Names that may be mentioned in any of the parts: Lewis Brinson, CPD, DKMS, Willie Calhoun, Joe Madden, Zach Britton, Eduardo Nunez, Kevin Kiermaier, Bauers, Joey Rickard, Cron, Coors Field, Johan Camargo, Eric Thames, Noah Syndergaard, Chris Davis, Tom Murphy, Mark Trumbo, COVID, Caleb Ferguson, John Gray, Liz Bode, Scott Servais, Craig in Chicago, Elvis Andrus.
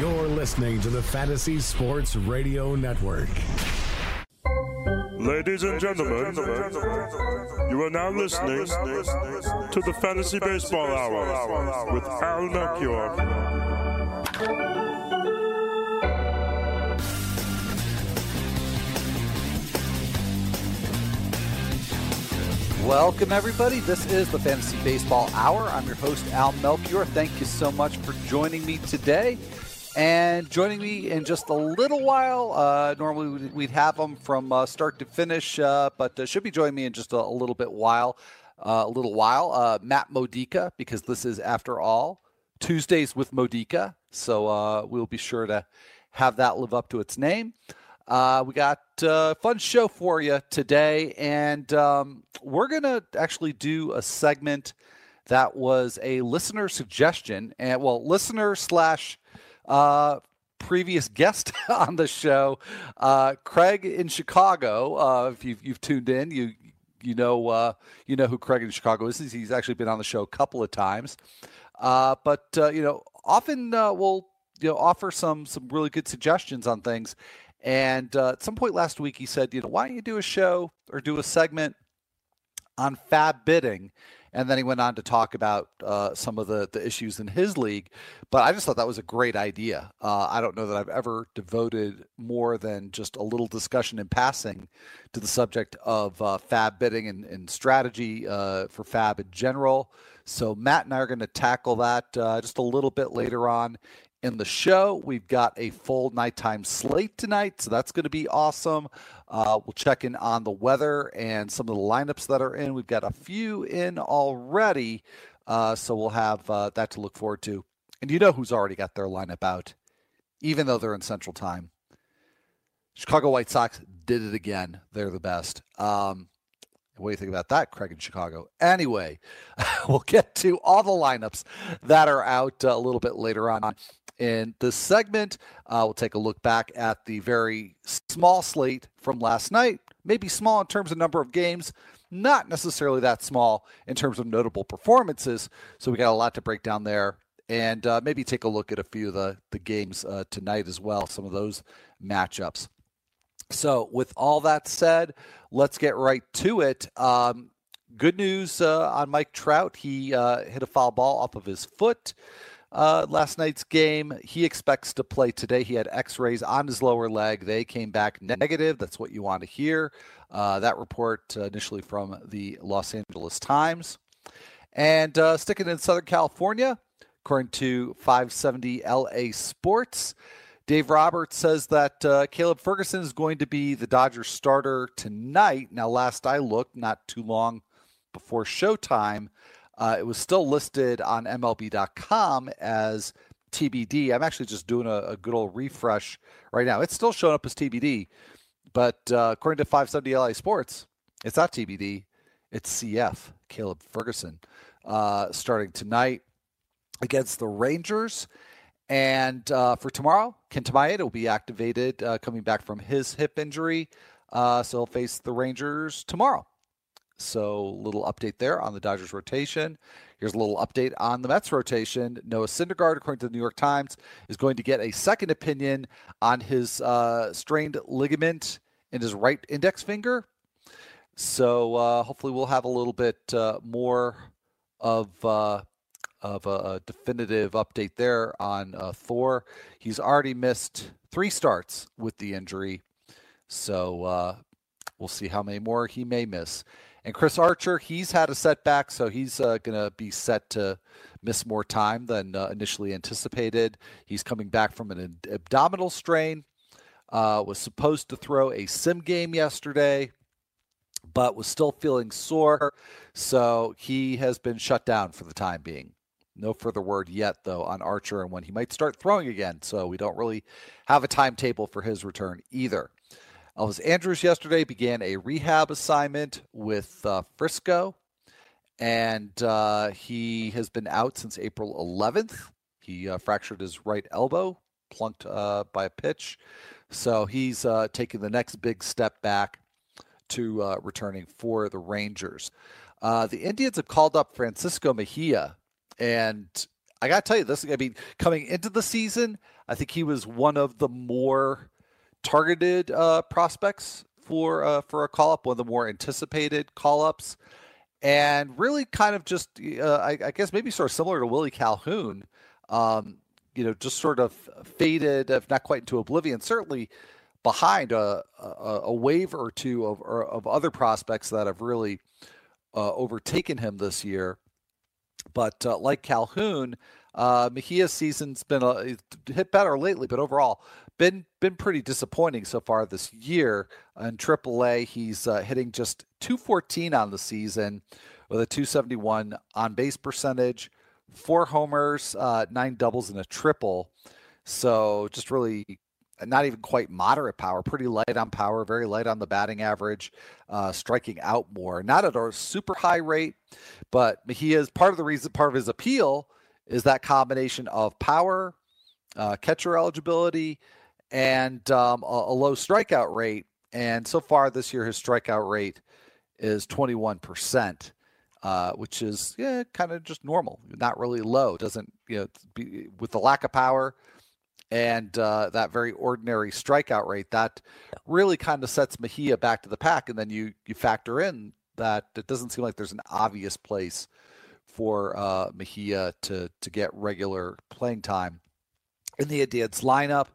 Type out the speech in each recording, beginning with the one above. You're listening to the Fantasy Sports Radio Network. Ladies and gentlemen, you are now listening to the Fantasy Baseball Hour with Al Melchior. Welcome, everybody. This is the Fantasy Baseball Hour. I'm your host, Al Melchior. Thank you so much for joining me today. And joining me in just a little while, normally we'd have them from start to finish, but should be joining me in just a little bit while, Matt Modica, because this is, after all, Tuesdays with Modica. So we'll be sure to have that live up to its name. We got a fun show for you today, and we're going to actually do a segment that was a listener suggestion, and well, listener slash previous guest on the show, Craig in Chicago. If you've tuned in, you know who Craig in Chicago is. He's actually been on the show a couple of times, but often we'll offer some really good suggestions on things. And at some point last week, he said, why don't you do a show or do a segment on fab bidding? And then he went on to talk about some of the issues in his league. But I just thought that was a great idea. I don't know that I've ever devoted more than just a little discussion in passing to the subject of fab bidding and strategy for fab in general. So Matt and I are going to tackle that just a little bit later on in the show. We've got a full nighttime slate tonight, so that's going to be awesome. We'll check in on the weather and some of the lineups that are in. We've got a few in already, so we'll have that to look forward to. And you know who's already got their lineup out, even though they're in Central Time. Chicago White Sox did it again. They're the best. What do you think about that, Craig in Chicago? Anyway, we'll get to all the lineups that are out a little bit later on in this segment. We'll take a look back at the very small slate from last night. Maybe small in terms of number of games, not necessarily that small in terms of notable performances. So we got a lot to break down there, and maybe take a look at a few of the games tonight as well, some of those matchups. So with all that said, let's get right to it. Good news on Mike Trout. He hit a foul ball off of his foot last night's game. He expects to play today. He had x-rays on his lower leg. They came back negative. That's what you want to hear. That report initially from the Los Angeles Times. And sticking in Southern California, according to 570 LA Sports, Dave Roberts says that Caleb Ferguson is going to be the Dodgers starter tonight. Now, last I looked, not too long before showtime, it was still listed on MLB.com as TBD. I'm actually just doing a good old refresh right now. It's still showing up as TBD, but according to 570 LA Sports, it's not TBD. It's CF, Caleb Ferguson, starting tonight against the Rangers. And for tomorrow, Kenta Maeda will be activated, coming back from his hip injury. So he'll face the Rangers tomorrow. So little update there on the Dodgers rotation. Here's a little update on the Mets rotation. Noah Syndergaard, according to the New York Times, is going to get a second opinion on his strained ligament in his right index finger. So hopefully we'll have a little bit more of a definitive update there on Thor. He's already missed 3 starts with the injury. So we'll see how many more he may miss. And Chris Archer, he's had a setback, so he's going to be set to miss more time than initially anticipated. He's coming back from an abdominal strain, was supposed to throw a sim game yesterday, but was still feeling sore. So he has been shut down for the time being. No further word yet, though, on Archer and when he might start throwing again, so we don't really have a timetable for his return either. Elvis Andrus yesterday began a rehab assignment with Frisco, and he has been out since April 11th. He fractured his right elbow, plunked by a pitch, so he's taking the next big step back to returning for the Rangers. The Indians have called up Francisco Mejia, and I got to tell you this, I mean, coming into the season, I think he was one of the more targeted prospects for a call-up, one of the more anticipated call-ups, and really kind of just, I guess maybe sort of similar to Willie Calhoun, just sort of faded, if not quite into oblivion, certainly behind a wave or two of other prospects that have really overtaken him this year. But like Calhoun, Mejia's season's been hit better lately, but overall been pretty disappointing so far this year. In AAA, he's hitting just .214 on the season with a .271 on-base percentage, 4 homers, 9 doubles, and a triple. So just really not even quite moderate power, pretty light on power, very light on the batting average, striking out more. Not at a super high rate, but he is part of the reason, part of his appeal is that combination of power, catcher eligibility, and a low strikeout rate. And so far this year, his strikeout rate is 21%. Which is kind of just normal, not really low. Doesn't with the lack of power and that very ordinary strikeout rate, that really kind of sets Mejia back to the pack. And then you factor in that it doesn't seem like there's an obvious place for Mejia to get regular playing time in the Indians lineup.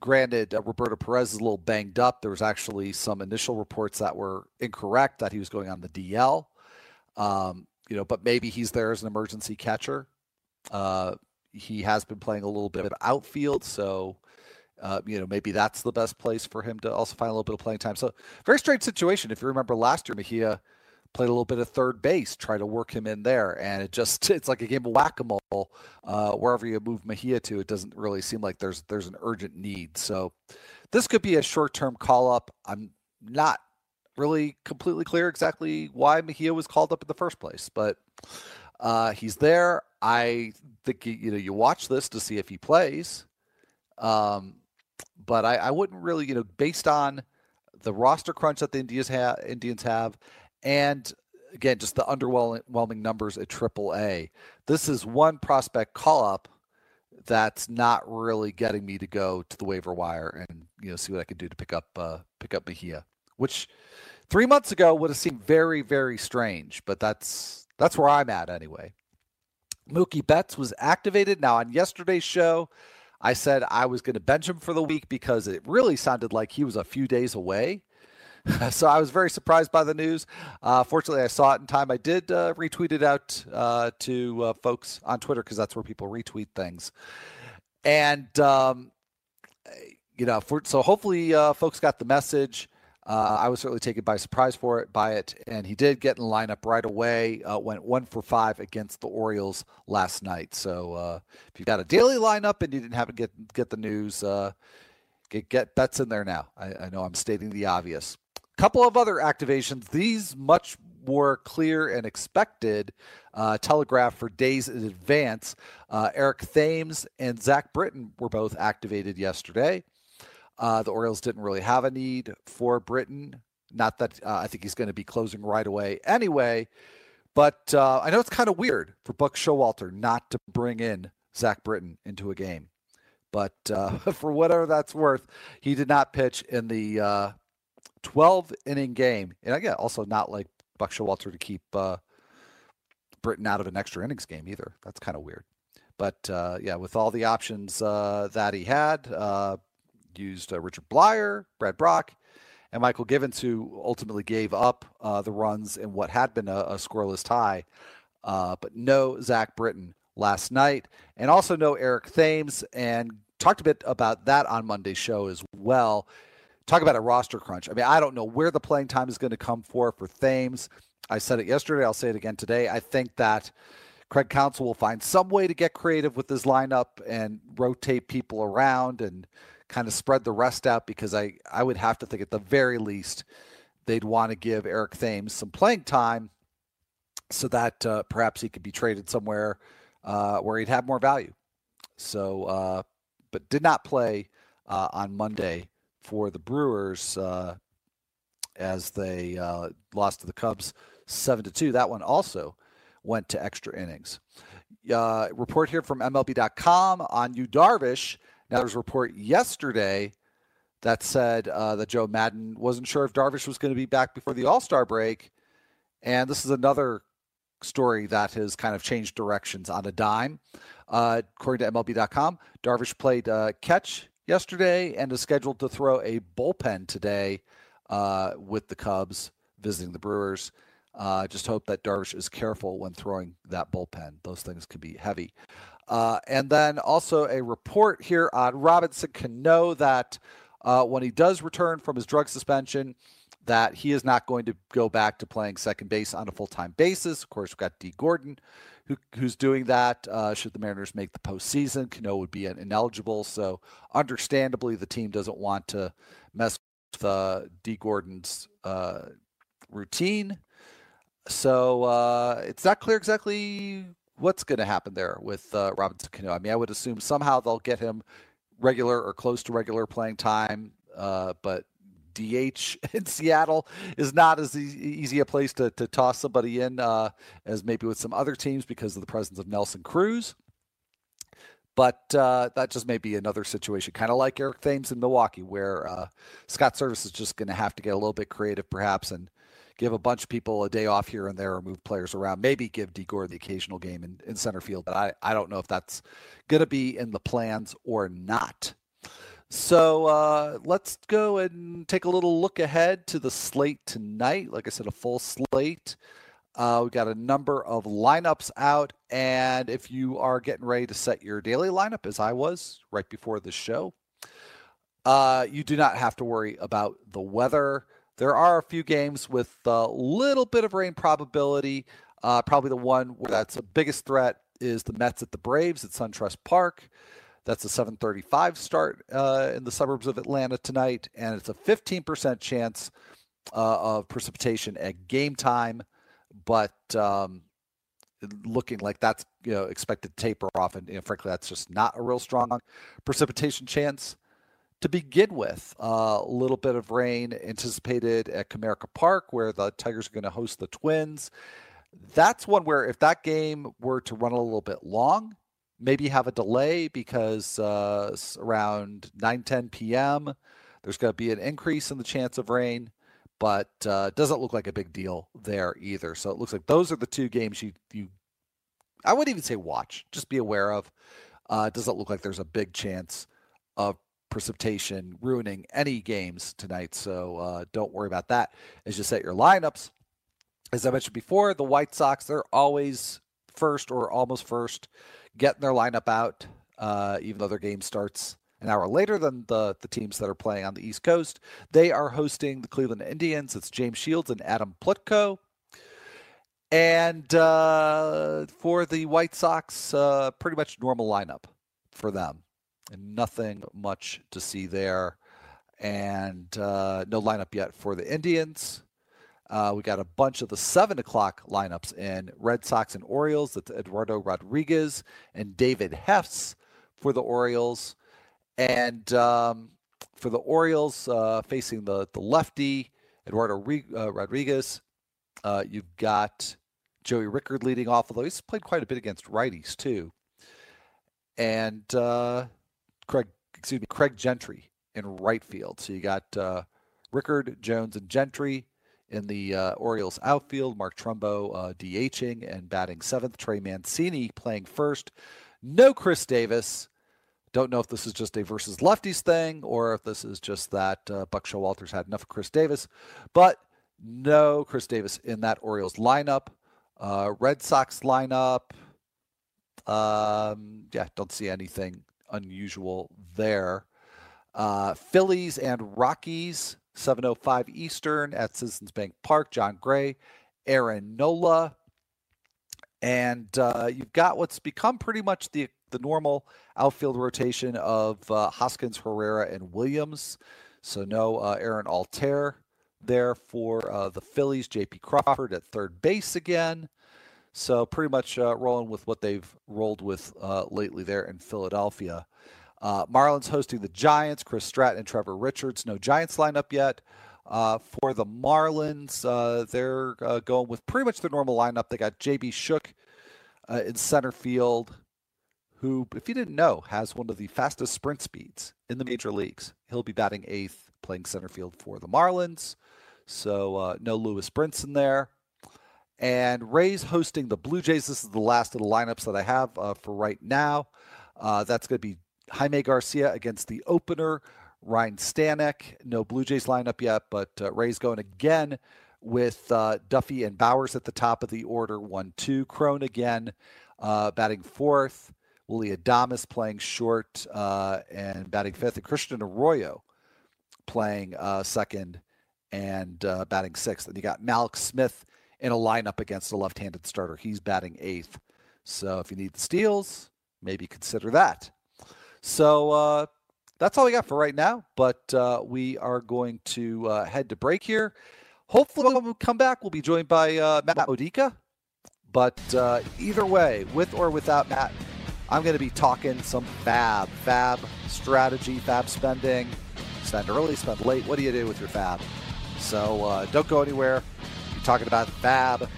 Granted, Roberto Perez is a little banged up. There was actually some initial reports that were incorrect that he was going on the DL. But maybe he's there as an emergency catcher. He has been playing a little bit of outfield, so maybe that's the best place for him to also find a little bit of playing time. So very strange situation. If you remember last year, Mejia played a little bit of third base, try to work him in there, and it's like a game of whack-a-mole. Wherever you move Mejia to, it doesn't really seem like there's an urgent need. So this could be a short-term call-up. I'm not really completely clear exactly why Mejia was called up in the first place, but he's there. I think you watch this to see if he plays, but I wouldn't really based on the roster crunch that the Indians have. And again, just the underwhelming numbers at AAA. This is one prospect call-up that's not really getting me to go to the waiver wire and see what I can do to pick up Mejia, which 3 months ago would have seemed very, very strange. But that's where I'm at anyway. Mookie Betts was activated. Now on yesterday's show, I said I was going to bench him for the week because it really sounded like he was a few days away. So I was very surprised by the news. Fortunately, I saw it in time. I did retweet it out to folks on Twitter because that's where people retweet things. And, so hopefully folks got the message. I was certainly taken by surprise by it. And he did get in the lineup right away, went 1 for 5 against the Orioles last night. So if you've got a daily lineup and you didn't have to get the news, get Betts in there now. I know I'm stating the obvious. Couple of other activations, these much more clear and expected, telegraphed for days in advance. Eric Thames and Zach Britton were both activated yesterday. The Orioles didn't really have a need for Britton. Not that I think he's going to be closing right away anyway, but I know it's kind of weird for Buck Showalter not to bring in Zach Britton into a game. But for whatever that's worth, he did not pitch in the 12-inning game. And again, also not like Buck Showalter to keep Britton out of an extra innings game either. That's kind of weird. But, with all the options that he had, used Richard Bleier, Brad Brach, and Mychal Givens, who ultimately gave up the runs in what had been a scoreless tie. But no Zach Britton last night. And also no Eric Thames. And talked a bit about that on Monday's show as well. Talk about a roster crunch. I mean, I don't know where the playing time is going to come for Thames. I said it yesterday, I'll say it again today. I think that Craig Counsell will find some way to get creative with his lineup and rotate people around and kind of spread the rest out, because I would have to think at the very least they'd want to give Eric Thames some playing time so that perhaps he could be traded somewhere where he'd have more value. So, but did not play on Monday for the Brewers as they lost to the Cubs 7-2. That one also went to extra innings. Report here from MLB.com on Yu Darvish. Now, there was a report yesterday that said that Joe Madden wasn't sure if Darvish was going to be back before the All-Star break. And this is another story that has kind of changed directions on a dime. According to MLB.com, Darvish played catch yesterday and is scheduled to throw a bullpen today with the Cubs visiting the Brewers. Just hope that Darvish is careful when throwing that bullpen. Those things could be heavy. And then also a report here on Robinson Cano that when he does return from his drug suspension, that he is not going to go back to playing second base on a full-time basis. Of course, we've got D. Gordon who's doing that. Should the Mariners make the postseason, Cano would be ineligible. So understandably, the team doesn't want to mess with D. Gordon's routine. So it's not clear exactly what's going to happen there with Robinson Cano. I mean, I would assume somehow they'll get him regular or close to regular playing time, but DH in Seattle is not as easy a place to toss somebody in as maybe with some other teams because of the presence of Nelson Cruz. But that just may be another situation, kind of like Eric Thames in Milwaukee, where Scott Servais is just going to have to get a little bit creative perhaps and give a bunch of people a day off here and there or move players around, maybe give D. Gordon the occasional game in center field. But I don't know if that's going to be in the plans or not. So let's go and take a little look ahead to the slate tonight. Like I said, a full slate. We've got a number of lineups out. And if you are getting ready to set your daily lineup, as I was right before the show, you do not have to worry about the weather. There are a few games with a little bit of rain probability. Probably the one where that's the biggest threat is the Mets at the Braves at SunTrust Park. That's a 7:35 start in the suburbs of Atlanta tonight, and it's a 15% chance of precipitation at game time, but looking like that's expected to taper off, and frankly, that's just not a real strong precipitation chance to begin with. A little bit of rain anticipated at Comerica Park, where the Tigers are going to host the Twins. That's one where if that game were to run a little bit long, maybe have a delay, because around 9:10 p.m. there's going to be an increase in the chance of rain, but it doesn't look like a big deal there either. So it looks like those are the two games you I wouldn't even say watch, just be aware of. It doesn't look like there's a big chance of precipitation ruining any games tonight, so don't worry about that as you set your lineups. As I mentioned before, the White Sox, they're always first or almost first getting their lineup out, even though their game starts an hour later than the teams that are playing on the East Coast. They are hosting the Cleveland Indians. It's James Shields and Adam Plutko. And for the White Sox, pretty much normal lineup for them. And nothing much to see there. And no lineup yet for the Indians. We got a bunch of the 7 o'clock lineups in Red Sox and Orioles. That's Eduardo Rodriguez and David Hess for the Orioles. And for the Orioles, facing the lefty, Eduardo Rodriguez, you've got Joey Rickard leading off, although he's played quite a bit against righties too. And Craig Gentry in right field. So you got Rickard, Jones, and Gentry in the Orioles outfield. Mark Trumbo DHing and batting seventh. Trey Mancini playing first. No Chris Davis. Don't know if this is just a versus lefties thing or if this is just that Buck Showalter's had enough of Chris Davis. But no Chris Davis in that Orioles lineup. Red Sox lineup. Don't see anything unusual there. Phillies and Rockies, 7:05 Eastern at Citizens Bank Park. John Gray Aaron Nola. And you've got what's become pretty much the normal outfield rotation of Hoskins, Herrera, and Williams. So no Aaron Altair there for the Phillies. J.P. Crawford at third base again. So pretty much rolling with what they've rolled with lately there in Philadelphia. Marlins hosting the Giants. Chris Stratton and Trevor Richards. No Giants lineup yet. For the Marlins, they're going with pretty much their normal lineup. They got J.B. Shook in center field, who, if you didn't know, has one of the fastest sprint speeds in the major leagues. He'll be batting eighth, playing center field for the Marlins. So no Lewis Brinson there. And Rays hosting the Blue Jays. This is the last of the lineups that I have for right now. That's going to be Jaime Garcia against the opener, Ryan Stanek. No Blue Jays lineup yet, but Rays going again with Duffy and Bauers at the top of the order, 1-2. Cron again batting fourth. Willy Adames playing short and batting fifth. And Christian Arroyo playing second and batting sixth. And you got Malik Smith in a lineup against a left-handed starter. He's batting eighth. So if you need the steals, maybe consider that. So that's all we got for right now, but we are going to head to break here. Hopefully when we come back, we'll be joined by Matt Modica. But either way, with or without Matt, I'm going to be talking some fab strategy, fab spending. Spend early, spend late. What do you do with your fab? So don't go anywhere. We're talking about fab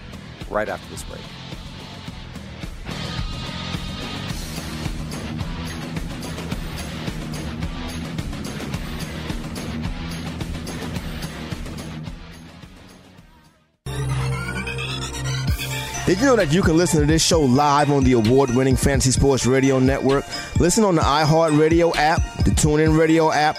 right after this break. Did you know that you can listen to this show live on the award-winning Fantasy Sports Radio Network? Listen on the iHeartRadio app, the TuneIn Radio app,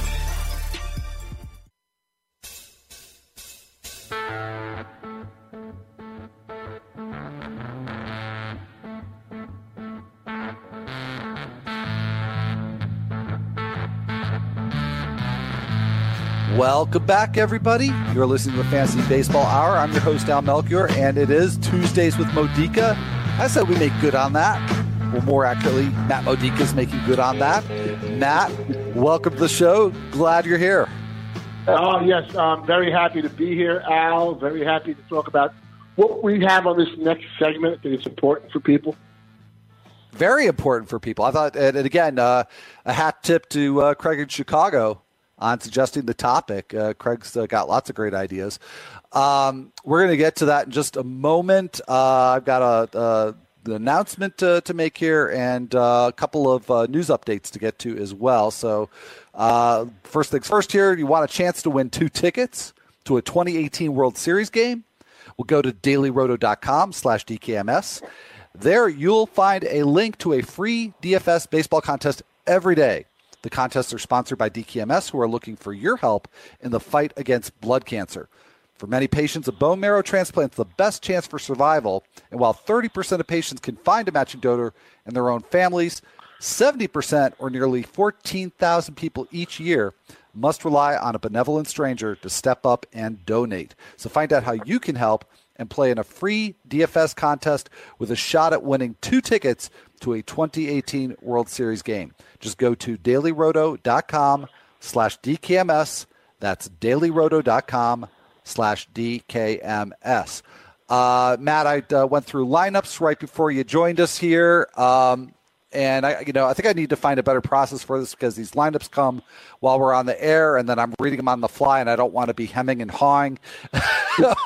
Welcome back, everybody. You're listening to the Fantasy Baseball Hour. I'm your host, Al Melchior, and it is Tuesdays with Modica. I said we make good on that. Well, more accurately, Matt Modica is making good on that. Matt, welcome to the show. Glad you're here. Oh, yes. I'm very happy to be here, Al. Very happy to talk about what we have on this next segment that is important for people. Very important for people. I thought, and again, a hat tip to Craig in Chicago on suggesting the topic. Craig's got lots of great ideas. We're going to get to that in just a moment. I've got an announcement to make here and a couple of news updates to get to as well. So first things first here, you want a chance to win 2 tickets to a 2018 World Series game? We'll go to dailyroto.com/DKMS. There you'll find a link to a free DFS baseball contest every day. The contests are sponsored by DKMS, who are looking for your help in the fight against blood cancer. For many patients, a bone marrow transplant is the best chance for survival. And while 30% of patients can find a matching donor in their own families, 70%, or nearly 14,000 people each year, must rely on a benevolent stranger to step up and donate. So find out how you can help and play in a free DFS contest with a shot at winning 2 tickets to a 2018 World Series game. Just go to dailyroto.com/DKMS. That's dailyroto.com/DKMS. Matt, I went through lineups right before you joined us here. And I think I need to find a better process for this, because these lineups come while we're on the air, and then I'm reading them on the fly, and I don't want to be hemming and hawing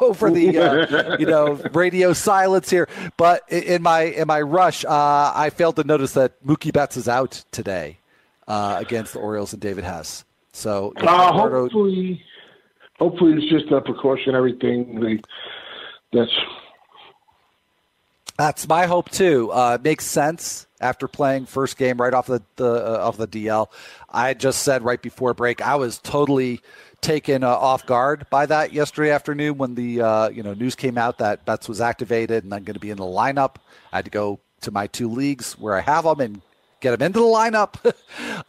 over the radio silence here. But in my rush, I failed to notice that Mookie Betts is out today against the Orioles and David Hess. So hopefully it's just a precautionary thing. That's my hope too. Makes sense after playing first game right off the DL. I just said right before break, I was totally taken off guard by that yesterday afternoon when the news came out that Betts was activated and I'm going to be in the lineup. I had to go to my two leagues where I have him and get him into the lineup.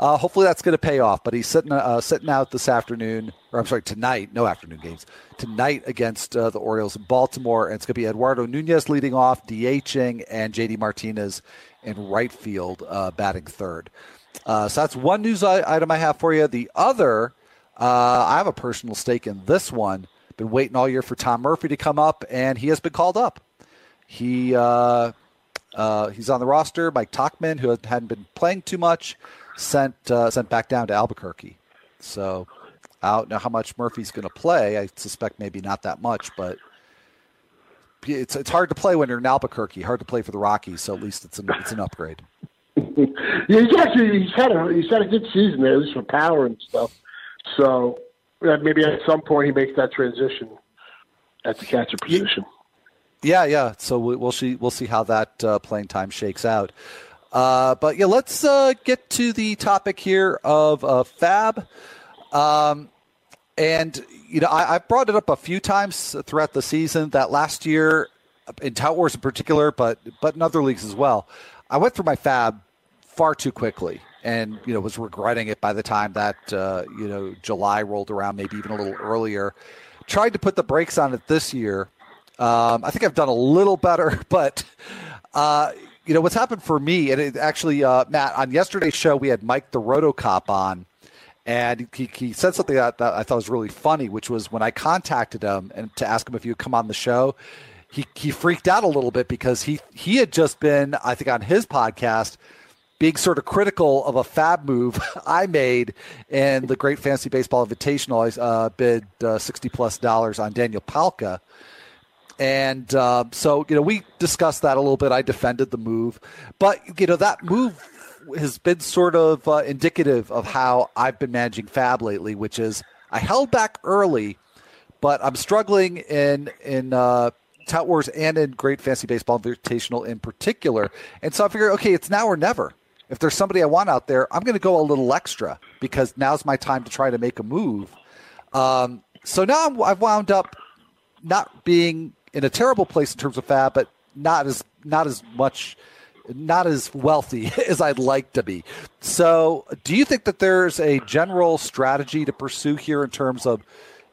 Hopefully that's going to pay off. But he's sitting out this afternoon, or I'm sorry, tonight. No afternoon games tonight against the Orioles in Baltimore, and it's going to be Eduardo Nunez leading off, DHing, and JD Martinez in right field, batting third. So that's one news item I have for you. The other, I have a personal stake in this one. Been waiting all year for Tom Murphy to come up, and he has been called up. He's on the roster. Mike Tauchman, who hadn't been playing too much, sent back down to Albuquerque. So I don't know how much Murphy's going to play. I suspect maybe not that much, but it's hard to play when you're in Albuquerque. Hard to play for the Rockies. So at least it's an upgrade. He's had a good season there, at least for power and stuff. So maybe at some point he makes that transition at the catcher position. Yeah. So we'll see how that playing time shakes out. But yeah, let's get to the topic here of Fab. I brought it up a few times throughout the season that last year in Tout Wars in particular, but in other leagues as well, I went through my Fab far too quickly and was regretting it by the time that July rolled around, maybe even a little earlier. Tried to put the brakes on it this year. I think I've done a little better, but what's happened for me, and it actually, Matt, on yesterday's show, we had Mike the Rotocop on, and he said something that I thought was really funny, which was when I contacted him and to ask him if he would come on the show, he freaked out a little bit because he had just been, I think on his podcast, being sort of critical of a Fab move I made in the Great Fantasy Baseball Invitational. I bid $60+ on Daniel Palka. And so we discussed that a little bit. I defended the move, but that move has been sort of indicative of how I've been managing Fab lately, which is I held back early, but I'm struggling in Tout Wars and in Great Fantasy Baseball Invitational in particular. And so I figured, okay, it's now or never. If there's somebody I want out there, I'm going to go a little extra because now's my time to try to make a move. So now I've wound up not being in a terrible place in terms of Fab, but not as wealthy as I'd like to be. So do you think that there's a general strategy to pursue here in terms of,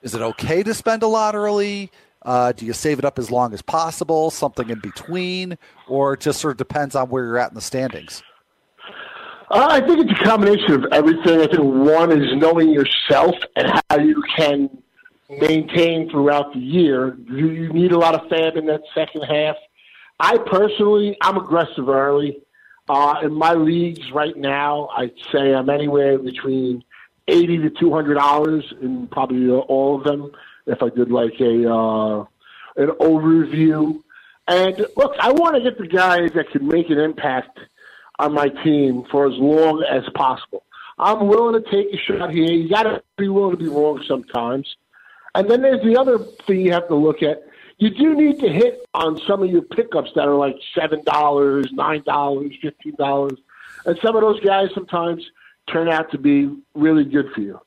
is it okay to spend a lot early? Do you save it up as long as possible, something in between, or it just sort of depends on where you're at in the standings? I think it's a combination of everything. I think one is knowing yourself and how you can maintain throughout the year. You need a lot of Fab in that second half. I personally, I'm aggressive early. In my leagues right now, I'd say I'm anywhere between $80 to $200 in probably all of them if I did like an overview. And look, I want to get the guys that can make an impact on my team for as long as possible. I'm willing to take a shot here. You got to be willing to be wrong sometimes. And then there's the other thing you have to look at. You do need to hit on some of your pickups that are like $7, $9, $15. And some of those guys sometimes turn out to be really good for you.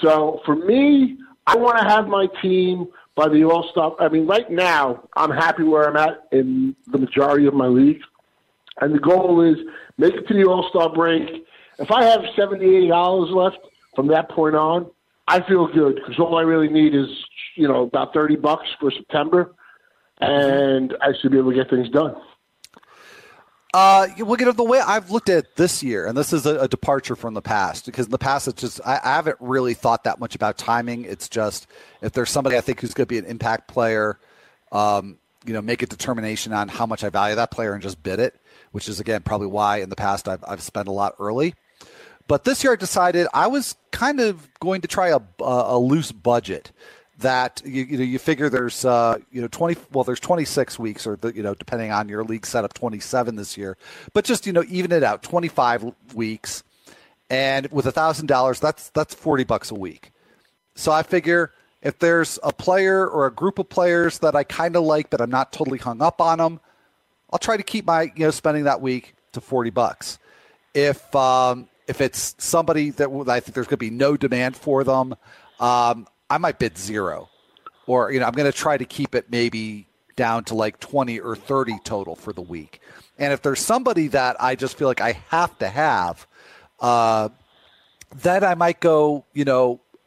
So for me, I want to have my team by the All-Star. I mean, right now, I'm happy where I'm at in the majority of my league. And the goal is make it to the All-Star break. If I have $70-$80 left from that point on, I feel good because all I really need is, about $30 for September, and I should be able to get things done. The way I've looked at it this year, and this is a departure from the past, because in the past it's just I haven't really thought that much about timing. It's just if there's somebody I think who's going to be an impact player, make a determination on how much I value that player and just bid it, which is again probably why in the past I've spent a lot early. But this year I decided I was kind of going to try a loose budget that you figure there's there's 26 weeks or depending on your league setup 27 this year, but just even it out 25 weeks. And with $1,000, that's $40 a week. So I figure if there's a player or a group of players that I kind of like, but I'm not totally hung up on them, I'll try to keep my spending that week to $40. If it's somebody that I think there's going to be no demand for them, I might bid $0, or I'm going to try to keep it maybe down to like 20 or 30 total for the week. And if there's somebody that I just feel like I have to have, then I might go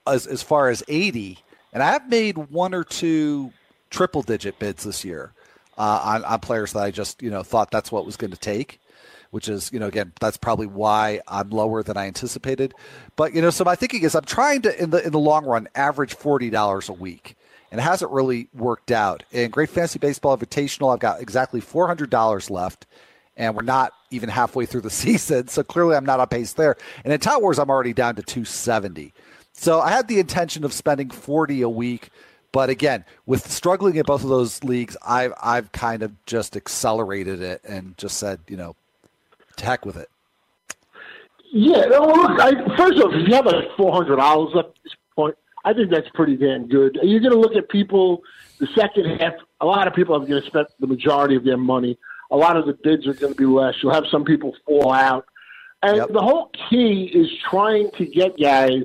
as far as 80. And I've made one or two triple-digit bids this year on players that I just thought that's what it was going to take, which is, again, that's probably why I'm lower than I anticipated. But, so my thinking is I'm trying to, in the long run, average $40 a week. And it hasn't really worked out. In Great Fantasy Baseball Invitational, I've got exactly $400 left, and we're not even halfway through the season, so clearly I'm not on pace there. And in Tout Wars, I'm already down to $270. So I had the intention of spending $40 a week, but again, with struggling in both of those leagues, I've kind of just accelerated it and just said, to heck with it. Yeah, look, first off, if you have like $400 up at this point, I think that's pretty damn good. You're going to look at people the second half. A lot of people are going to spend the majority of their money. A lot of the bids are going to be less. You'll have some people fall out. And The whole key is trying to get guys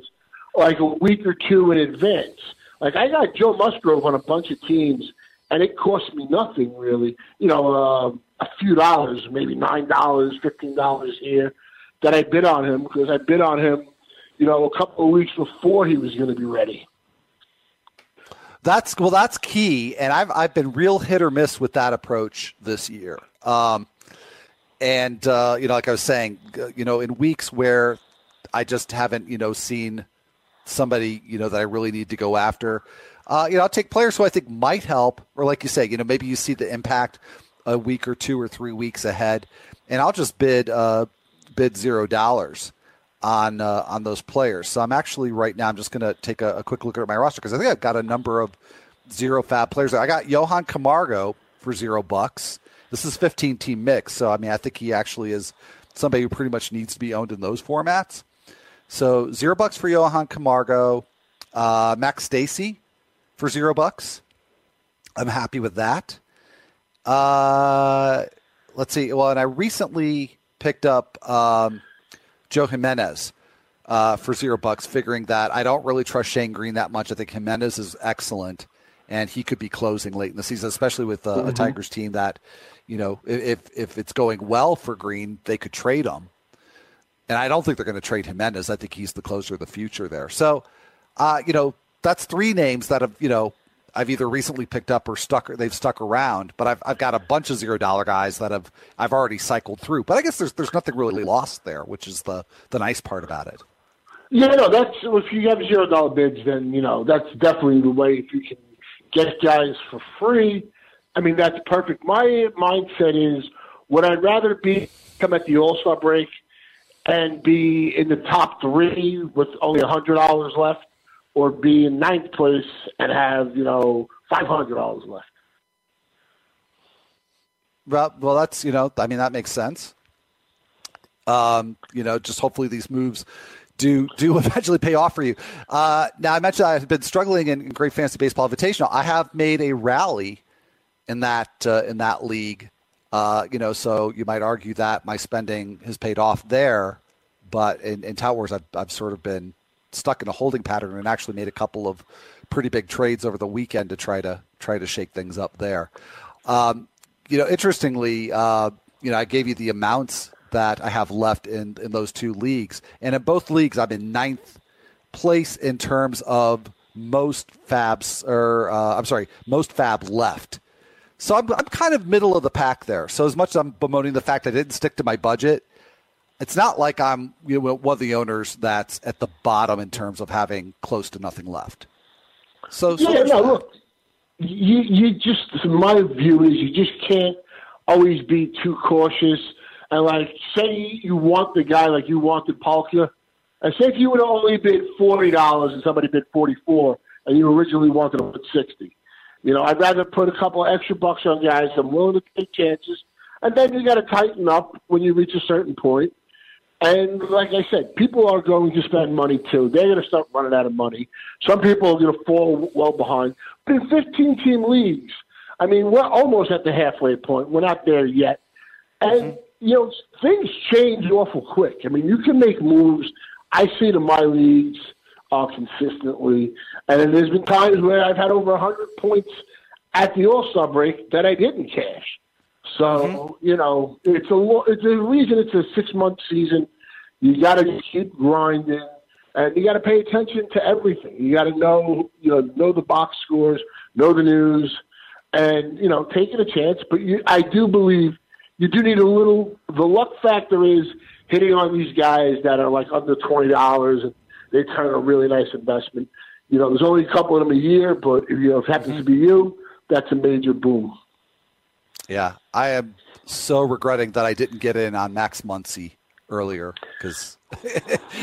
like a week or two in advance. Like I got Joe Musgrove on a bunch of teams, and it cost me nothing really. A few dollars, maybe $9, $15 here that I bid on him because I bid on him, a couple of weeks before he was going to be ready. That's key. And I've been real hit or miss with that approach this year. Like I was saying, in weeks where I just haven't, seen somebody, that I really need to go after, I'll take players who I think might help. Or like you say, maybe you see the impact a week or 2 or 3 weeks ahead, and I'll just bid $0 on those players. So I'm actually right now, I'm just going to take a quick look at my roster because I think I've got a number of zero fab players. I got Johan Camargo for $0. This is 15 team mix. So, I think he actually is somebody who pretty much needs to be owned in those formats. So $0 for Johan Camargo, Max Stasy for $0. I'm happy with that. Let's see. Well, and I recently picked up Joe Jimenez for $0, figuring that I don't really trust Shane Green that much. I think Jimenez is excellent, and he could be closing late in the season, especially with a Tigers team that, if it's going well for Green, they could trade him. And I don't think they're going to trade Jimenez. I think he's the closer of the future there. So, that's three names that have, I've either recently picked up or they've stuck around, but I've got a bunch of $0 guys that I've already cycled through. But I guess there's nothing really lost there, which is the nice part about it. Yeah, no, that's if you have $0 bids, then that's definitely the way. If you can get guys for free, that's perfect. My mindset is would I rather come at the All-Star break and be in the top three with only $100 left, or be in ninth place and have, $500 left. Well, that's, that makes sense. Just hopefully these moves do eventually pay off for you. Now, I mentioned I've been struggling in Great Fantasy Baseball Invitational. I have made a rally in that league, so you might argue that my spending has paid off there. But in Tout Wars, I've sort of been stuck in a holding pattern and actually made a couple of pretty big trades over the weekend to try to shake things up there. Interestingly, I gave you the amounts that I have left in those two leagues, and in both leagues, I'm in ninth place in terms of most fabs, or most fab left. So I'm kind of middle of the pack there. So as much as I'm bemoaning the fact I didn't stick to my budget, it's not like I'm one of the owners that's at the bottom in terms of having close to nothing left. Look, you just, my view is you just can't always be too cautious. And like, say you want the guy, like you wanted Palkia, and say if you would only bid $40 and somebody bid $44, and you originally wanted to put $60. I'd rather put a couple extra bucks on guys. I'm willing to take chances, and then you got to tighten up when you reach a certain point. And like I said, people are going to spend money too. They're going to start running out of money. Some people are going to fall well behind. But in 15-team leagues, I mean, we're almost at the halfway point. We're not there yet. And, you know, things change awful quick. I mean, you can make moves. I see it in my leagues consistently. And there's been times where I've had over 100 points at the All-Star break that I didn't cash. So, you know, it's a reason it's a 6-month season. You got to keep grinding, and you got to pay attention to everything. You got to know the box scores, know the news, and, you know, taking a chance. But I do believe you do need a little – the luck factor is hitting on these guys that are, like, under $20, and they turn a really nice investment. You know, there's only a couple of them a year, but, you know, if it happens to be you, that's a major boom. Yeah, I am so regretting that I didn't get in on Max Muncy earlier because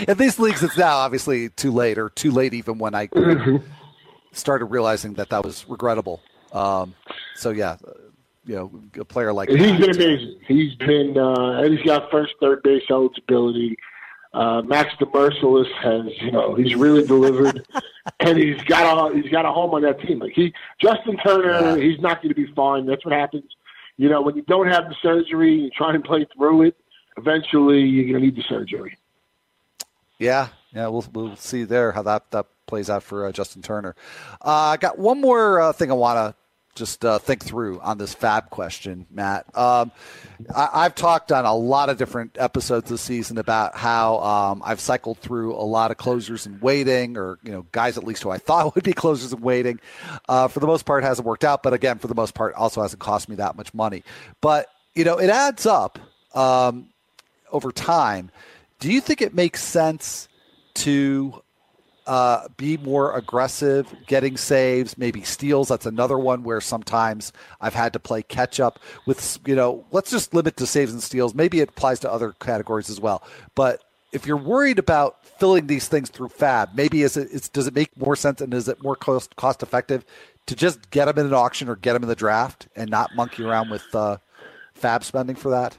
in these leagues it's now obviously too late even when I started realizing that was regrettable. So, yeah, you know, a player like that. He's been amazing. He's been he's got first, third base eligibility. Max the Merciless has, you know, he's really delivered, and he's got a home on that team. Like Justin Turner, he's not going to be fine. That's what happens, you know, when you don't have the surgery. You try and play through it. Eventually, you're going to need the surgery. Yeah, we'll see there how that plays out for Justin Turner. I got one more thing I want to just think through on this fab question, Matt. I've talked on a lot of different episodes this season about how I've cycled through a lot of closers in waiting, or, you know, guys at least who I thought would be closers in waiting. For the most part, it hasn't worked out. But again, for the most part, also hasn't cost me that much money. But, you know, it adds up over time. Do you think it makes sense to be more aggressive, getting saves, maybe steals? That's another one where sometimes I've had to play catch up with, you know, let's just limit to saves and steals. Maybe it applies to other categories as well. But if you're worried about filling these things through fab, maybe does it make more sense, and is it more cost effective to just get them in an auction or get them in the draft and not monkey around with fab spending for that?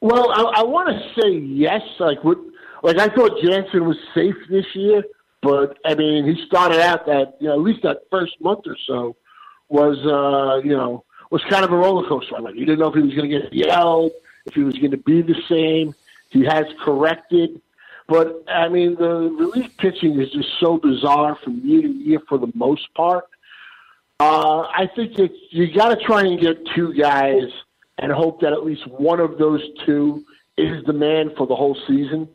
Well, I want to say yes. Like I thought Jansen was safe this year. But, I mean, he started out that, you know, at least that first month or so was, you know, was kind of a roller coaster. Like, you didn't know if he was going to get yelled, if he was going to be the same. He has corrected. But, I mean, the relief pitching is just so bizarre from year to year for the most part. I think that you got to try and get two guys and hope that at least one of those two is the man for the whole season.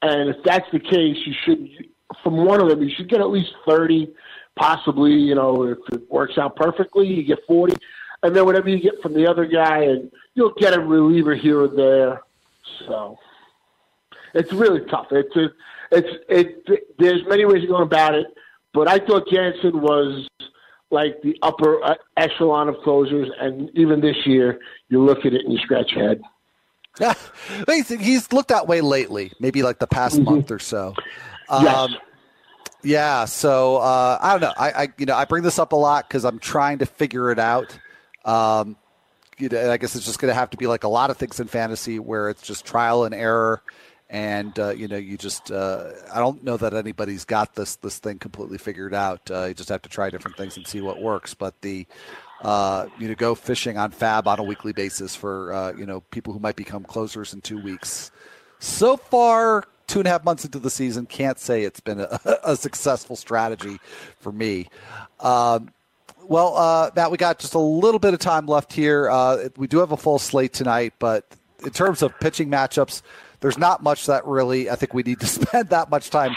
And if that's the case, you should – from one of them, you should get at least 30, possibly, you know, if it works out perfectly, you get 40. And then whatever you get from the other guy, and you'll get a reliever here or there. So it's really tough. There's many ways of going about it, but I thought Jansen was like the upper echelon of closers. And even this year, you look at it and you scratch your head. Yeah. He's looked that way lately, maybe like the past month or so. Yes. Yeah. So I don't know. I bring this up a lot because I'm trying to figure it out. You know, I guess it's just going to have to be like a lot of things in fantasy where it's just trial and error, and you know, you just I don't know that anybody's got this thing completely figured out. You just have to try different things and see what works. But the you know, go fishing on Fab on a weekly basis for you know, people who might become closers in 2 weeks. So far, 2.5 months into the season, can't say it's been a successful strategy for me. Matt, we got just a little bit of time left here. We do have a full slate tonight, but in terms of pitching matchups, there's not much that really I think we need to spend that much time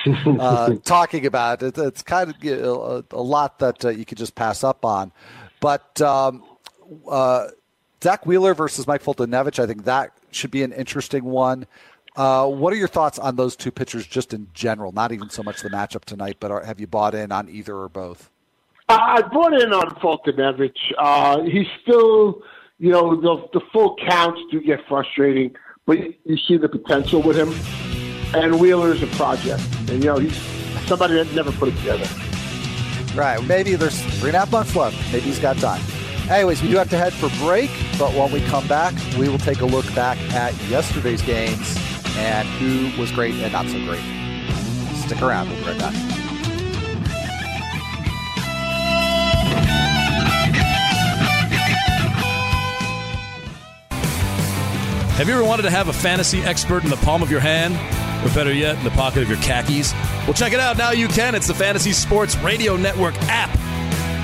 talking about. It's kind of, you know, a lot that you could just pass up on. But Zach Wheeler versus Mike Fultonevich, I think that should be an interesting one. What are your thoughts on those two pitchers just in general? Not even so much the matchup tonight, but have you bought in on either or both? I bought in on Fultonevich. He's still, you know, the full counts do get frustrating, but you see the potential with him. And Wheeler's a project. And, you know, he's somebody that never put it together. Right. Maybe there's 3.5 months left. Maybe he's got time. Anyways, we do have to head for break, but when we come back, we will take a look back at yesterday's games. and who was great and not so great. Stick around, we'll be right back. Have you ever wanted to have a fantasy expert in the palm of your hand? Or better yet, in the pocket of your khakis? Well, check it out. Now you can. It's the Fantasy Sports Radio Network app.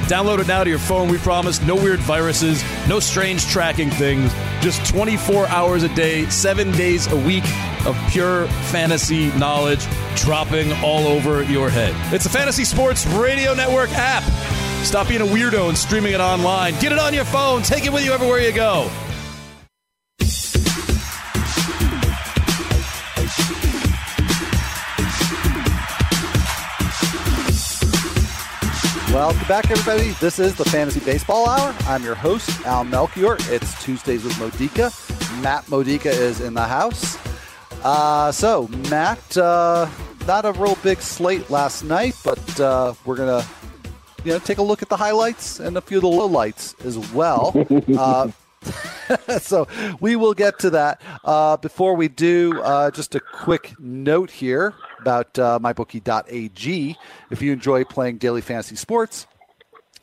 Download it now to your phone. We promise no weird viruses, no strange tracking things. Just 24 hours a day, 7 days a week of pure fantasy knowledge dropping all over your head. It's the Fantasy Sports Radio Network app. Stop being a weirdo and streaming it online. Get it on your phone. Take it with you everywhere you go. Welcome back, everybody. This is the Fantasy Baseball Hour. I'm your host, Al Melchior. It's Tuesdays with Modica. Matt Modica is in the house. So, Matt, not a real big slate last night, but we're going to take a look at the highlights and a few of the lowlights as well. So we will get to that. Before we do, just a quick note here about mybookie.ag. If you enjoy playing daily fantasy sports,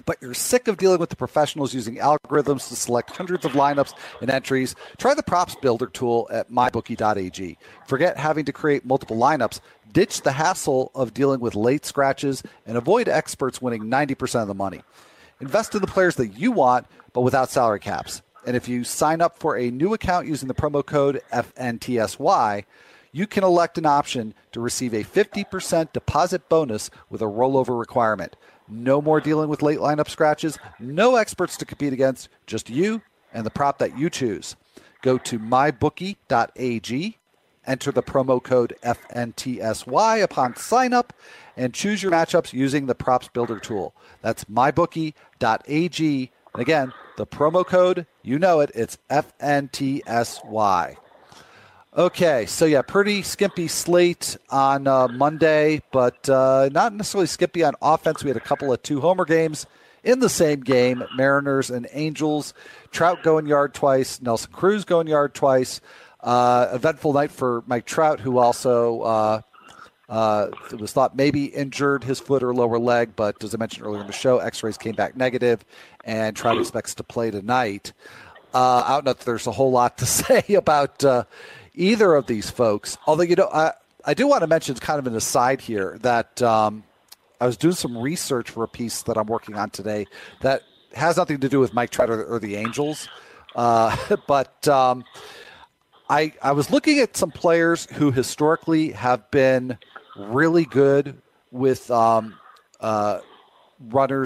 but you're sick of dealing with the professionals using algorithms to select hundreds of lineups and entries, try the props builder tool at mybookie.ag. Forget having to create multiple lineups. Ditch the hassle of dealing with late scratches and avoid experts winning 90% of the money. Invest in the players that you want, but without salary caps. And if you sign up for a new account using the promo code FNTSY, you can elect an option to receive a 50% deposit bonus with a rollover requirement. No more dealing with late lineup scratches, no experts to compete against, just you and the prop that you choose. Go to mybookie.ag, enter the promo code FNTSY upon sign up, and choose your matchups using the props builder tool. That's mybookie.ag. And again, the promo code, you know it, it's FNTSY. Okay, so yeah, pretty skimpy slate on Monday, but not necessarily skimpy on offense. We had a couple of two-homer games in the same game, Mariners and Angels. Trout going yard twice, Nelson Cruz going yard twice. Eventful night for Mike Trout, who also it was thought maybe injured his foot or lower leg, but as I mentioned earlier in the show, x-rays came back negative, and Trout expects to play tonight. I don't know if there's a whole lot to say about either of these folks, although, I do want to mention, it's kind of an aside here, that I was doing some research for a piece that I'm working on today that has nothing to do with Mike Trout or the Angels, but I was looking at some players who historically have been really good with runners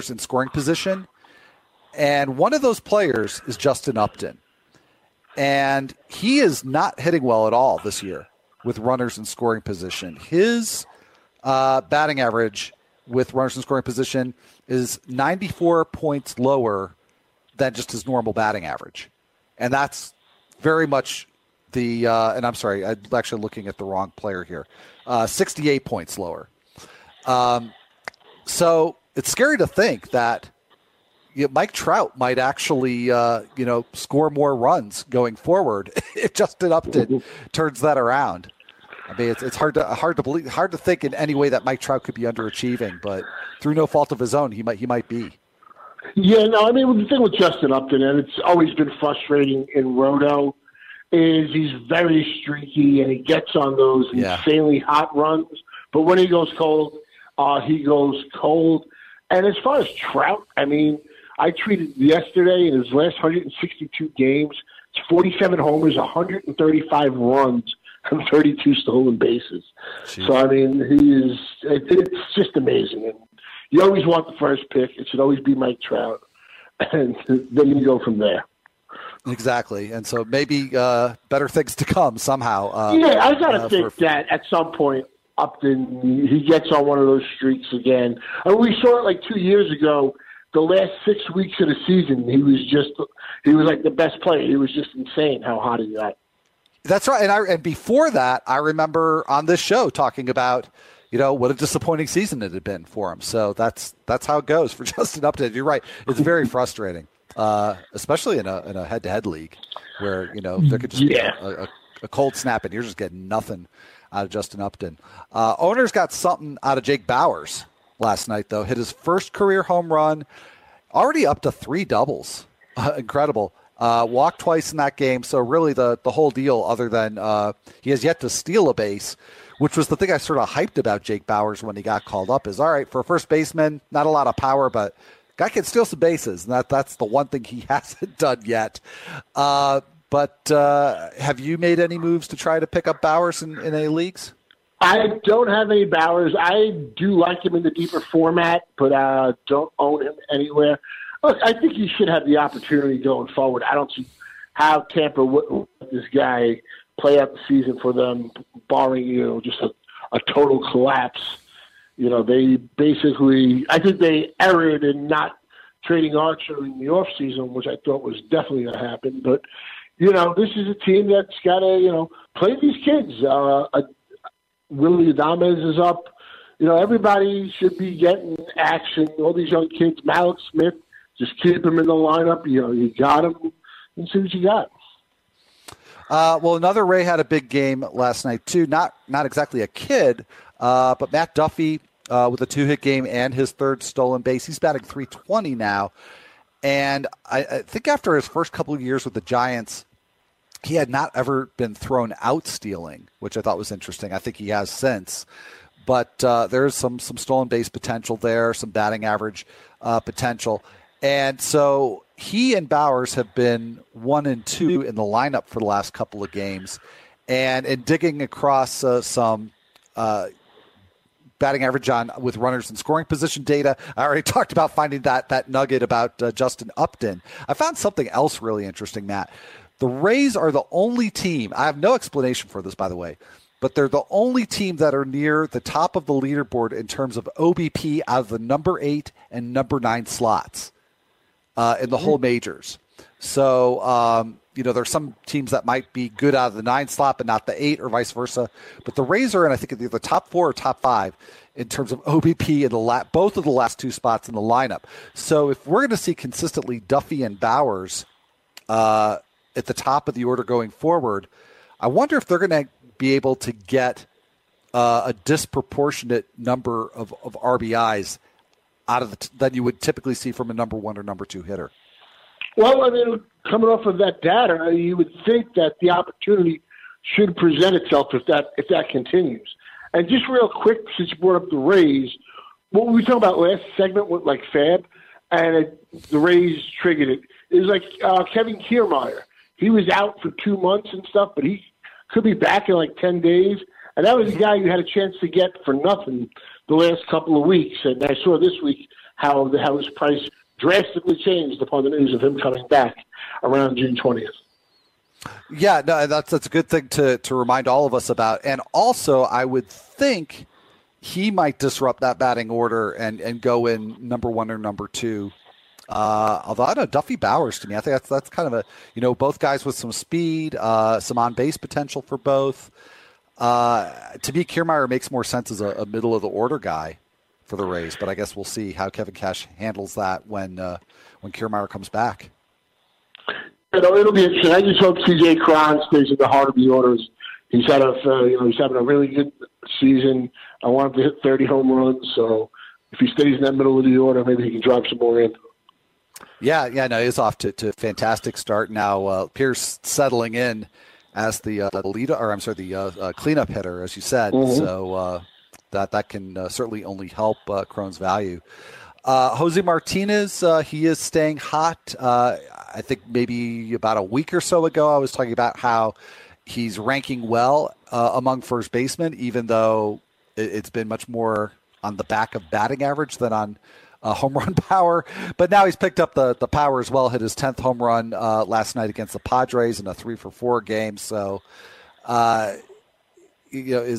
in scoring position. And one of those players is Justin Upton. And he is not hitting well at all this year with runners in scoring position. His batting average with runners in scoring position is 94 points lower than just his normal batting average. And that's very much the and I'm sorry, I'm actually looking at the wrong player here. 68 points lower. So it's scary to think that Mike Trout might actually, score more runs going forward if Justin Upton turns that around. I mean, it's hard to believe, hard to think in any way that Mike Trout could be underachieving, but through no fault of his own, he might be. Yeah, no, I mean, the thing with Justin Upton, and it's always been frustrating in Roto, is he's very streaky and he gets on those insanely hot runs, but when he goes cold, he goes cold. And as far as Trout, I mean, I tweeted yesterday in his last 162 games, it's 47 homers, 135 runs, and 32 stolen bases. Jeez. So, I mean, it's just amazing. And you always want the first pick. It should always be Mike Trout. And then you go from there. Exactly. And so maybe better things to come somehow. I got to think that at some point, Upton, he gets on one of those streaks again. And we saw it like 2 years ago. The last 6 weeks of the season, he was like the best player. He was just insane how hot he got. That's right. And before that, I remember on this show talking about, what a disappointing season it had been for him. So that's how it goes for Justin Upton. You're right. It's very frustrating, especially in a head-to-head league where there could just be a a cold snap, and you're just getting nothing out of Justin Upton. Owners got something out of Jake Bauers last night, though. Hit his first career home run, already up to 3 doubles. Incredible. Walked twice in that game, so really the whole deal, other than he has yet to steal a base, which was the thing I sort of hyped about Jake Bauers when he got called up is, all right, for a first baseman, not a lot of power, but guy can steal some bases, and that's the one thing he hasn't done yet. But have you made any moves to try to pick up Bauers in any leagues? I don't have any Bauers. I do like him in the deeper format, but don't own him anywhere. Look, I think he should have the opportunity going forward. I don't see how Tampa would let this guy play out the season for them, barring, just a total collapse. They basically, I think they erred in not trading Archer in the offseason, which I thought was definitely going to happen. But, this is a team that's got to, play these kids. Willie Adames is up. Everybody should be getting action. All these young kids, Malik Smith, just keep him in the lineup. You got him and see what you got. Well, another Ray had a big game last night, too. Not exactly a kid, but Matt Duffy with a 2-hit game and his 3rd stolen base. He's batting .320 now. And I think after his first couple of years with the Giants, he had not ever been thrown out stealing, which I thought was interesting. I think he has since. But there's some stolen base potential there, some batting average potential. And so he and Bauers have been 1 and 2 in the lineup for the last couple of games. And in digging across some batting average with runners in scoring position data, I already talked about finding that nugget about Justin Upton. I found something else really interesting, Matt. The Rays are the only team, I have no explanation for this, by the way, but they're the only team that are near the top of the leaderboard in terms of OBP out of the number 8 and number 9 slots. In the whole majors. So, there's some teams that might be good out of the 9 slot, but not the 8 or vice versa. But the Rays are, and I think the top 4 or top 5 in terms of OBP in both of the last 2 spots in the lineup. So if we're going to see consistently Duffy and Bauers at the top of the order going forward, I wonder if they're going to be able to get a disproportionate number of RBIs out of that you would typically see from a number 1 or number 2 hitter. Well, coming off of that data, you would think that the opportunity should present itself if that continues. And just real quick, since you brought up the Rays, what we were talking about last segment with like Fab, and the Rays triggered it. It was like Kevin Kiermaier. He was out for 2 months and stuff, but he could be back in like 10 days. And that was a guy you had a chance to get for nothing the last couple of weeks. And I saw this week how his price drastically changed upon the news of him coming back around June 20th. Yeah, no, that's a good thing to remind all of us about. And also, I would think he might disrupt that batting order and go in number 1 or number 2. Although I know Duffy Bauers to me, I think that's kind of a, both guys with some speed, some on-base potential for both. To me, Kiermaier makes more sense as a middle-of-the-order guy for the Rays, but I guess we'll see how Kevin Cash handles that when Kiermaier comes back. It'll be interesting. I just hope C.J. Cron stays at the heart of the orders. He's had he's having a really good season. I want him to hit 30 home runs, so if he stays in that middle of the order, maybe he can drive some more in. Yeah, no, he's off to a fantastic start now. Pierce settling in as the cleanup hitter, as you said. Mm-hmm. So that can certainly only help Cron's value. Jose Martinez, he is staying hot. I think maybe about a week or so ago, I was talking about how he's ranking well among first basemen, even though it's been much more on the back of batting average than on home run power, but now he's picked up the power as well. Hit his 10th home run last night against the Padres in a 3-for-4 game. So, do you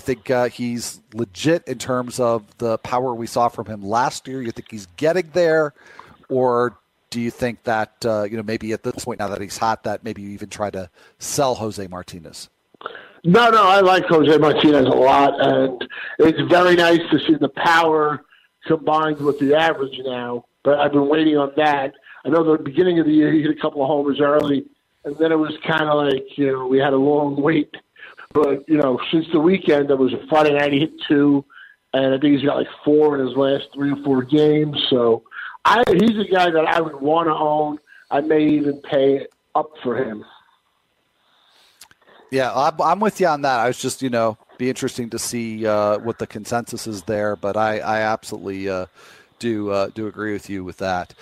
think he's legit in terms of the power we saw from him last year? You think he's getting there, or do you think that maybe at this point now that he's hot, that maybe you even try to sell Jose Martinez? No, I like Jose Martinez a lot, and it's very nice to see the power combined with the average now, but I've been waiting on that. I know the beginning of the year he hit a couple of homers early, And then it was kind of like, you know, we had a long wait. But, you know, since the weekend, it was a Friday night, he hit 2, and I think he's got like 4 in his last 3 or 4 games. So he's a guy that I would want to own. I may even pay up for him. Yeah, I'm with you on that. I was just, you know, be interesting to see what the consensus is there. But I absolutely do agree with you with that.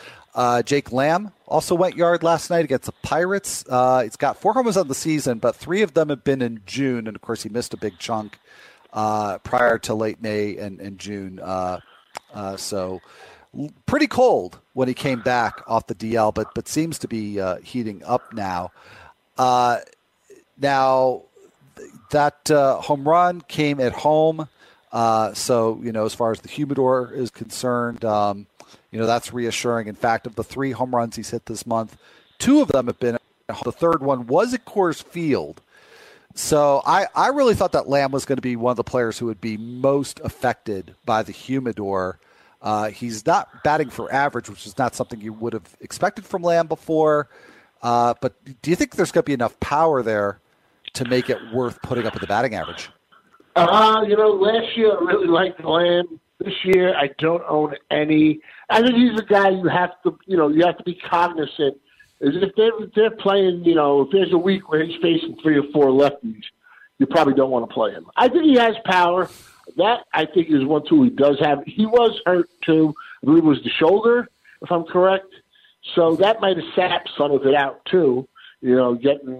Jake Lamb also went yard last night against the Pirates. He's got 4 homers on the season, but 3 of them have been in June. And, of course, he missed a big chunk prior to late May and June. So pretty cold when he came back off the DL, but seems to be heating up now. Now, that home run came at home. So, you know, as far as the Humidor is concerned, you know, that's reassuring. In fact, of the 3 home runs he's hit this month, 2 of them have been at home. The third one was at Coors Field. So I really thought that Lamb was going to be one of the players who would be most affected by the Humidor. He's not batting for average, which is not something you would have expected from Lamb before. But do you think there's going to be enough power there to make it worth putting up at the batting average? You know, last year I really liked Lamb. This year I don't own any. I think he's a guy you have to be cognizant. Is if they're playing, you know, if there's a week where he's facing 3 or 4 lefties, you probably don't want to play him. I think he has power. That I think is one tool he does have. He was hurt too. I believe it was the shoulder, if I'm correct. So that might have sapped some of it out too, you know, getting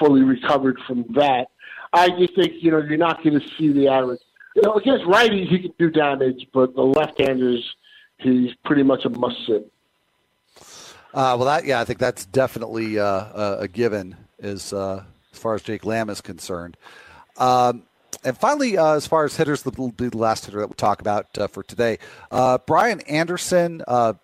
fully recovered from that. I just think, you know, you're not going to see the average. You know, against righties, he can do damage, but the left-handers, he's pretty much a must-sit. I think that's definitely a given as far as Jake Lamb is concerned. And finally, as far as hitters, the last hitter that we'll talk about for today, Brian Anderson,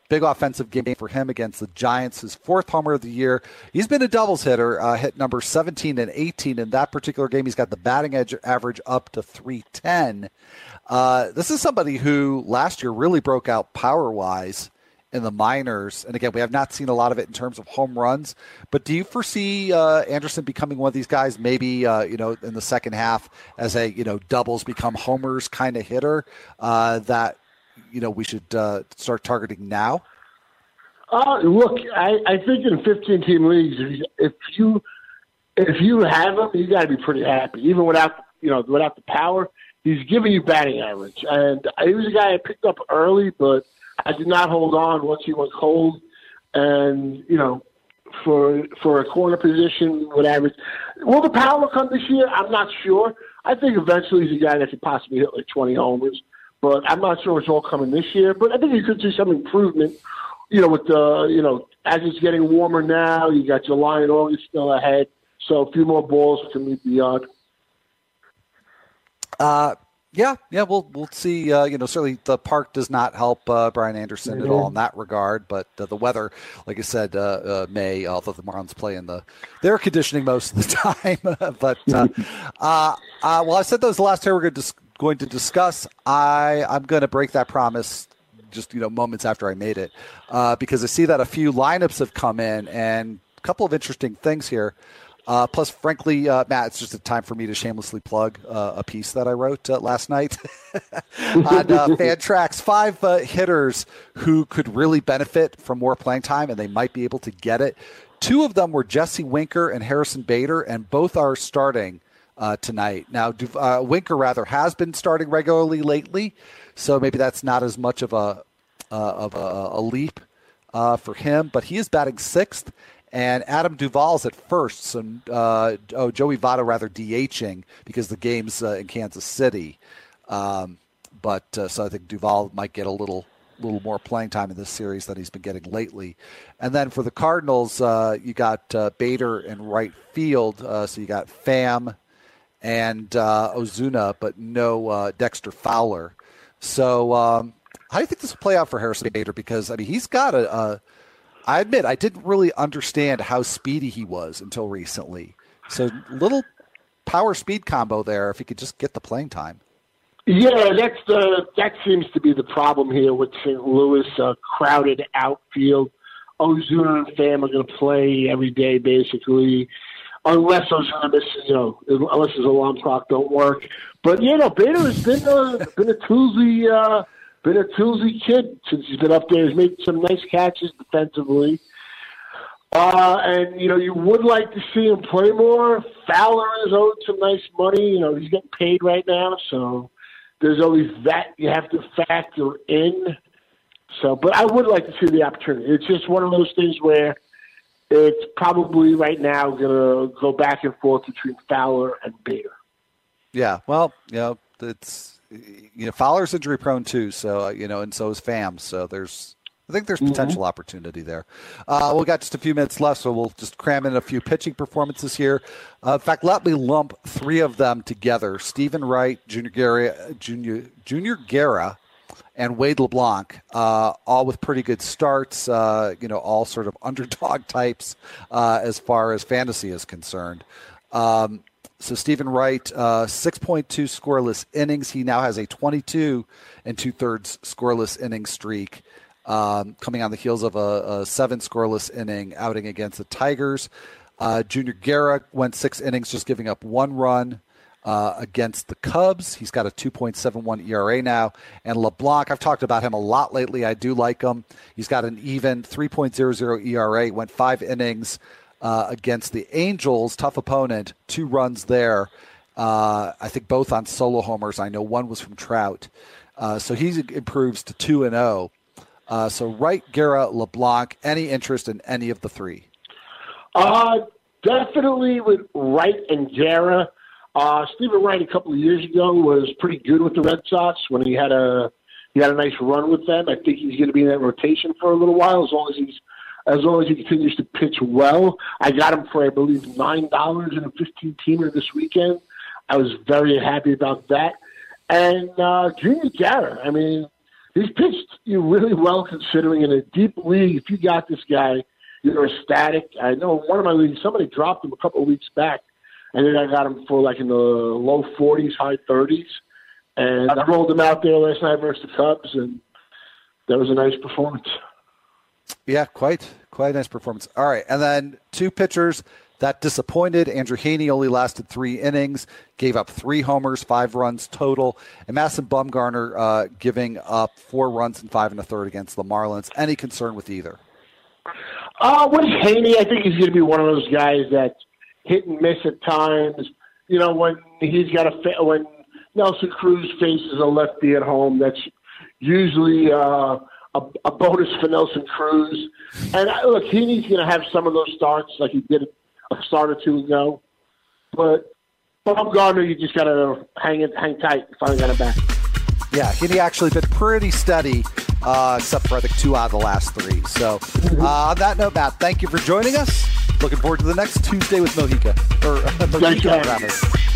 big offensive game for him against the Giants, his 4th homer of the year. He's been a doubles hitter, hit number 17 and 18. In that particular game, he's got the batting average up to 310. This is somebody who last year really broke out power-wise in the minors. And again, we have not seen a lot of it in terms of home runs, but do you foresee Anderson becoming one of these guys, maybe, you know, in the second half as a, you know, doubles become homers kind of hitter that, you know, we should start targeting now? Look, I think in 15-team leagues, if you have him, you got to be pretty happy, even without the power. He's giving you batting average. And he was a guy I picked up early, but I did not hold on once he went cold, and, you know, for a corner position, whatever. Will the power come this year? I'm not sure. I think eventually he's a guy that could possibly hit like 20 homers, but I'm not sure it's all coming this year. But I think you could see some improvement, you know, with the, you know, as it's getting warmer now, you got July and August still ahead, so a few more balls can be beyond. Yeah, we'll see. You know, certainly the park does not help Brian Anderson at all in that regard. But the weather, like I said, May, although the Marlins play in their conditioning most of the time. But I said those last two we're going to discuss. I'm going to break that promise just, you know, moments after I made it because I see that a few lineups have come in and a couple of interesting things here. Plus, frankly, Matt, it's just a time for me to shamelessly plug a piece that I wrote last night on Fantrax. 5 hitters who could really benefit from more playing time, and they might be able to get it. 2 of them were Jesse Winker and Harrison Bader, and both are starting tonight. Now, Winker, rather, has been starting regularly lately, so maybe that's not as much of a leap for him, but he is batting 6th. And Adam Duvall's at first, so Joey Votto rather DHing because the game's in Kansas City. So I think Duvall might get a little more playing time in this series than he's been getting lately. And then for the Cardinals, you got Bader in right field, so you got Pham and Ozuna, but no Dexter Fowler. So how do you think this will play out for Harrison Bader? Because, I mean, he's got I admit I didn't really understand how speedy he was until recently. So little power speed combo there if he could just get the playing time. Yeah, that seems to be the problem here with St. Louis, crowded outfield. Ozuna and Pham are going to play every day, basically, unless Ozuna misses, unless his alarm clock don't work. But, Bader has been a toolsy kid since he's been up there. He's made some nice catches defensively. And, you would like to see him play more. Fowler is owed some nice money. He's getting paid right now, so there's always that you have to factor in. So, but I would like to see the opportunity. It's just one of those things where it's probably right now going to go back and forth between Fowler and Bader. Yeah, well, it's Fowler's injury prone too, so and so is Pham. So I think there's potential opportunity there. We've got just a few minutes left, so we'll just cram in a few pitching performances here. In fact, let me lump three of them together: Stephen Wright, Junior Guerra. And Wade LeBlanc, all with pretty good starts, all sort of underdog types as far as fantasy is concerned. So Stephen Wright, 6.2 scoreless innings. He now has a 22 2/3 scoreless inning streak, coming on the heels of a 7 scoreless inning outing against the Tigers. Junior Guerra went 6 innings, just giving up 1 run. Against the Cubs. He's got a 2.71 ERA now. And LeBlanc, I've talked about him a lot lately. I do like him. He's got an even 3.00 ERA, went 5 innings against the Angels. Tough opponent, 2 runs there. I think both on solo homers. I know one was from Trout. So he improves to 2-0. So Wright, Guerra, LeBlanc, any interest in any of the three? Definitely with Wright and Guerra. Stephen Wright a couple of years ago was pretty good with the Red Sox when he had a nice run with them. I think he's going to be in that rotation for a little while as long as he continues to pitch well. I got him for, I believe, $9 in a 15-teamer this weekend. I was very happy about that. And Junior Guerra, I mean, he's pitched really well considering in a deep league. If you got this guy, you're ecstatic. I know one of my leagues, somebody dropped him a couple of weeks back. And then I got him for like in the low 40s, high 30s. And I rolled him out there last night versus the Cubs, and that was a nice performance. Yeah, quite a nice performance. All right, and then 2 pitchers that disappointed. Andrew Heaney only lasted 3 innings, gave up 3 homers, 5 runs total. And Madison Bumgarner giving up 4 runs and 5 1/3 against the Marlins. Any concern with either? With Heaney, I think he's going to be one of those guys that hit and miss at times. When he's got when Nelson Cruz faces a lefty at home, that's usually a bonus for Nelson Cruz. And look, he's going to have some of those starts like he did a start or 2 ago. But Bumgarner, you just got to hang tight. Finally got it back. Yeah, he actually been pretty steady, except for I think 2 out of the last 3. So on that note, Matt, thank you for joining us. Looking forward to the next Tuesday with Mojica.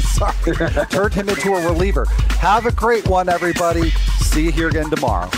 Sorry. Turned him into a reliever. Have a great one, everybody. See you here again tomorrow.